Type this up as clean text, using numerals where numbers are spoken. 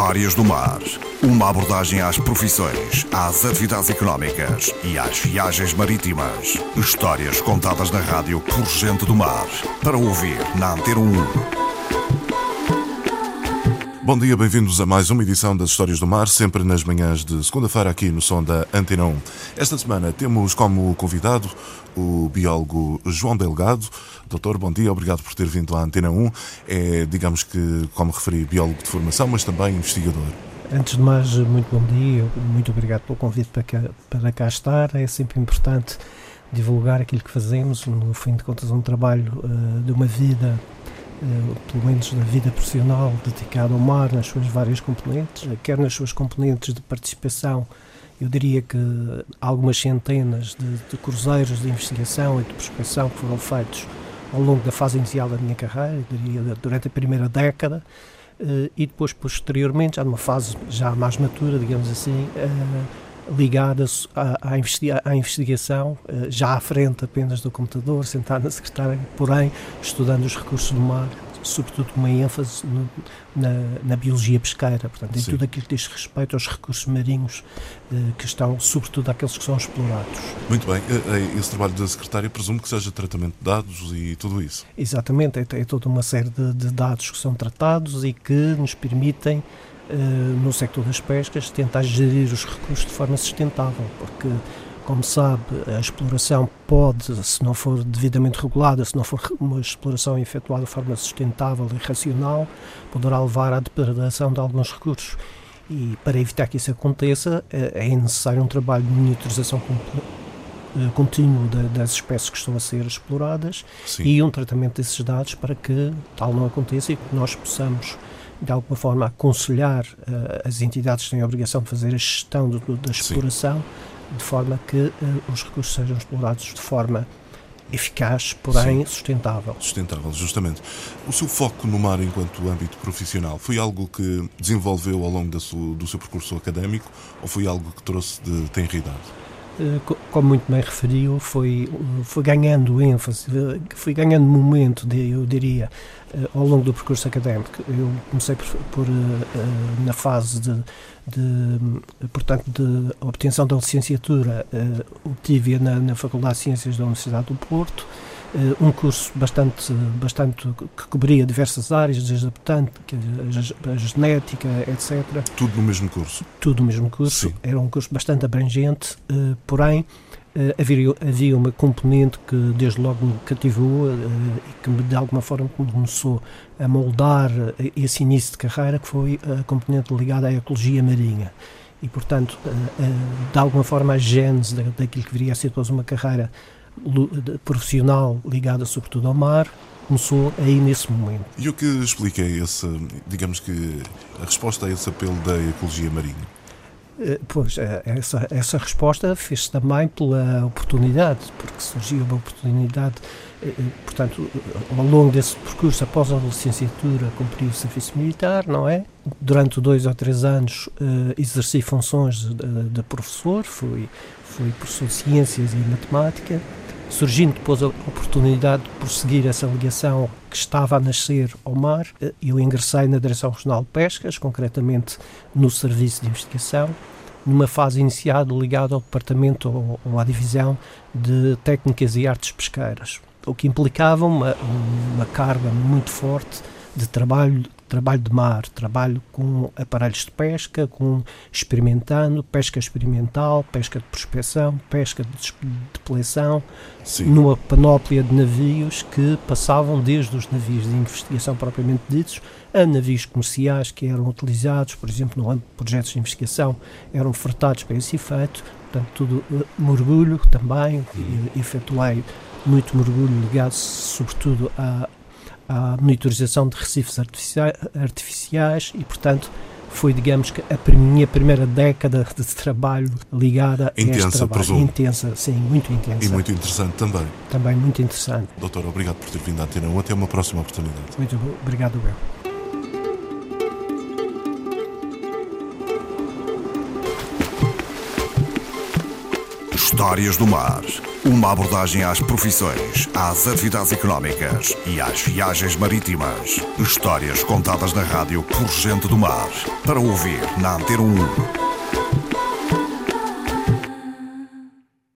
Histórias do Mar. Uma abordagem às profissões, às atividades económicas e às viagens marítimas. Histórias contadas na rádio por Gente do Mar. Para ouvir na Antena 1. Bom dia, bem-vindos a mais uma edição das Histórias do Mar, sempre nas manhãs de segunda-feira aqui no som da Antena 1. Esta semana temos como convidado o biólogo João Delgado. Doutor, bom dia, obrigado por ter vindo à Antena 1. É, digamos que, como referi, biólogo de formação, mas também investigador. Antes de mais, muito bom dia, muito obrigado pelo convite para cá estar. É sempre importante divulgar aquilo que fazemos, no fim de contas um trabalho de uma vida, pelo menos na vida profissional, dedicada ao mar, nas suas várias componentes, quer nas suas componentes de participação, eu diria que algumas centenas de cruzeiros de investigação e de prospecção que foram feitos ao longo da fase inicial da minha carreira, eu diria durante a primeira década, e depois, posteriormente, já numa fase já mais matura, digamos assim, ligada à investigação, já à frente apenas do computador, sentado na secretária, porém estudando os recursos do mar, sobretudo com uma ênfase na biologia pesqueira, portanto, em tudo aquilo que diz respeito aos recursos marinhos que estão, sobretudo, àqueles que são explorados. Muito bem, esse trabalho da secretária presumo que seja tratamento de dados e tudo isso? Exatamente, é toda uma série de dados que são tratados e que nos permitem, no sector das pescas, tentar gerir os recursos de forma sustentável, porque, como sabe, a exploração pode, se não for devidamente regulada, se não for uma exploração efetuada de forma sustentável e racional, poderá levar à depredação de alguns recursos. E para evitar que isso aconteça, é necessário um trabalho de monitorização contínuo das espécies que estão a ser exploradas, sim, e um tratamento desses dados para que tal não aconteça e que nós possamos, de alguma forma, aconselhar as entidades que têm a obrigação de fazer a gestão da exploração, sim, de forma que os recursos sejam explorados de forma eficaz, porém, sim, sustentável. Sustentável, justamente. O seu foco no mar enquanto âmbito profissional foi algo que desenvolveu ao longo do seu percurso académico ou foi algo que trouxe de tenridade? Como muito bem referiu, foi ganhando ênfase, foi ganhando momento, eu diria, ao longo do percurso académico. Eu comecei na fase portanto, de obtenção da licenciatura, obtive na Faculdade de Ciências da Universidade do Porto, um curso bastante que cobria diversas áreas, desde a botânica, a genética, etc. Tudo no mesmo curso? Tudo no mesmo curso. Sim. Era um curso bastante abrangente, porém havia uma componente que desde logo me cativou e que de alguma forma começou a moldar esse início de carreira, que foi a componente ligada à ecologia marinha. E, portanto, de alguma forma a gênese daquilo que viria a ser depois uma carreira profissional ligada sobretudo ao mar, começou aí nesse momento. E o que explica digamos que a resposta a esse apelo da ecologia marinha? Pois, essa resposta fez-se também pela oportunidade, porque surgiu uma oportunidade, portanto, ao longo desse percurso, após a licenciatura, cumpri o serviço militar, não é? Durante 2 ou 3 anos exerci funções de professor, fui professor de ciências e matemática, surgindo depois a oportunidade de prosseguir essa ligação que estava a nascer ao mar. Eu ingressei na Direção Regional de Pescas, concretamente no Serviço de Investigação, numa fase iniciada ligada ao Departamento ou à Divisão de Técnicas e Artes Pesqueiras, o que implicava uma carga muito forte de trabalho de mar, trabalho com aparelhos de pesca, experimentando, pesca experimental, pesca de prospecção, pesca de depilação, numa panóplia de navios que passavam desde os navios de investigação propriamente ditos a navios comerciais que eram utilizados, por exemplo, no âmbito de projetos de investigação, eram fretados para esse efeito, portanto, tudo mergulho também, efetuei muito mergulho ligado sobretudo à monitorização de recifes artificiais e, portanto, foi, digamos, que a minha primeira década de trabalho ligada a este trabalho. Presumo. Intensa, sim, muito intensa. E muito interessante também. Também muito interessante. Doutor, obrigado por ter vindo à Antena 1. Até uma próxima oportunidade. Muito obrigado, Bel. Histórias do Mar. Uma abordagem às profissões, às atividades económicas e às viagens marítimas. Histórias contadas na rádio por Gente do Mar. Para ouvir na Antena 1.